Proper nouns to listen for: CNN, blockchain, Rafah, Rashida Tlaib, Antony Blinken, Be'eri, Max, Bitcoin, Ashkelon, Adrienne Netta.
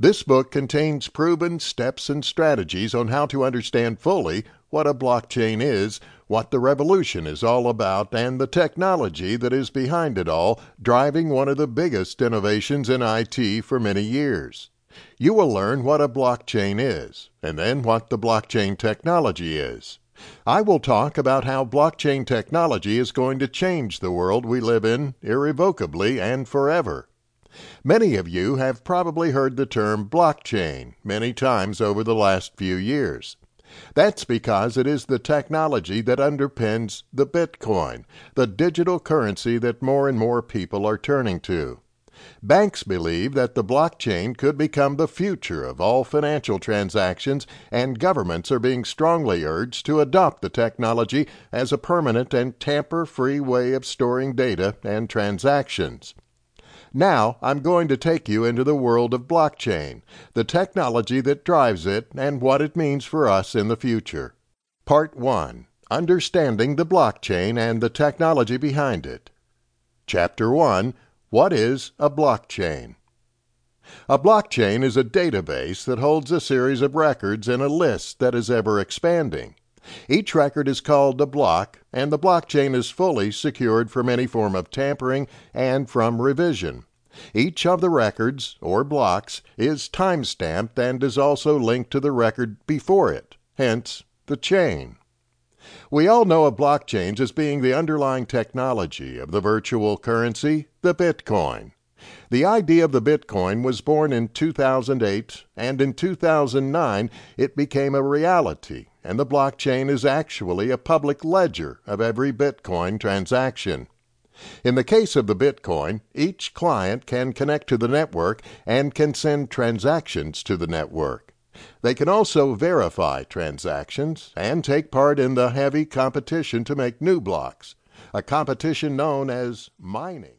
This book contains proven steps and strategies on how to understand fully what a blockchain is, what the revolution is all about, and the technology that is behind it all, driving one of the biggest innovations in IT for many years. You will learn what a blockchain is, and then what the blockchain technology is. I will talk about how blockchain technology is going to change the world we live in irrevocably and forever. Many of you have probably heard the term blockchain many times over the last few years. That's because it is the technology that underpins the Bitcoin, the digital currency that more and more people are turning to. Banks believe that the blockchain could become the future of all financial transactions, and governments are being strongly urged to adopt the technology as a permanent and tamper-free way of storing data and transactions. Now, I'm going to take you into the world of blockchain, the technology that drives it, and what it means for us in the future. Part 1. Understanding the blockchain and the technology behind it. Chapter 1. What is a blockchain? A blockchain is a database that holds a series of records in a list that is ever expanding. Each record is called a block, and the blockchain is fully secured from any form of tampering and from revision. Each of the records, or blocks, is timestamped and is also linked to the record before it, hence the chain. We all know of blockchains as being the underlying technology of the virtual currency, the Bitcoin. The idea of the Bitcoin was born in 2008, and in 2009 it became a reality, and the blockchain is actually a public ledger of every Bitcoin transaction. In the case of the Bitcoin, each client can connect to the network and can send transactions to the network. They can also verify transactions and take part in the heavy competition to make new blocks, a competition known as mining.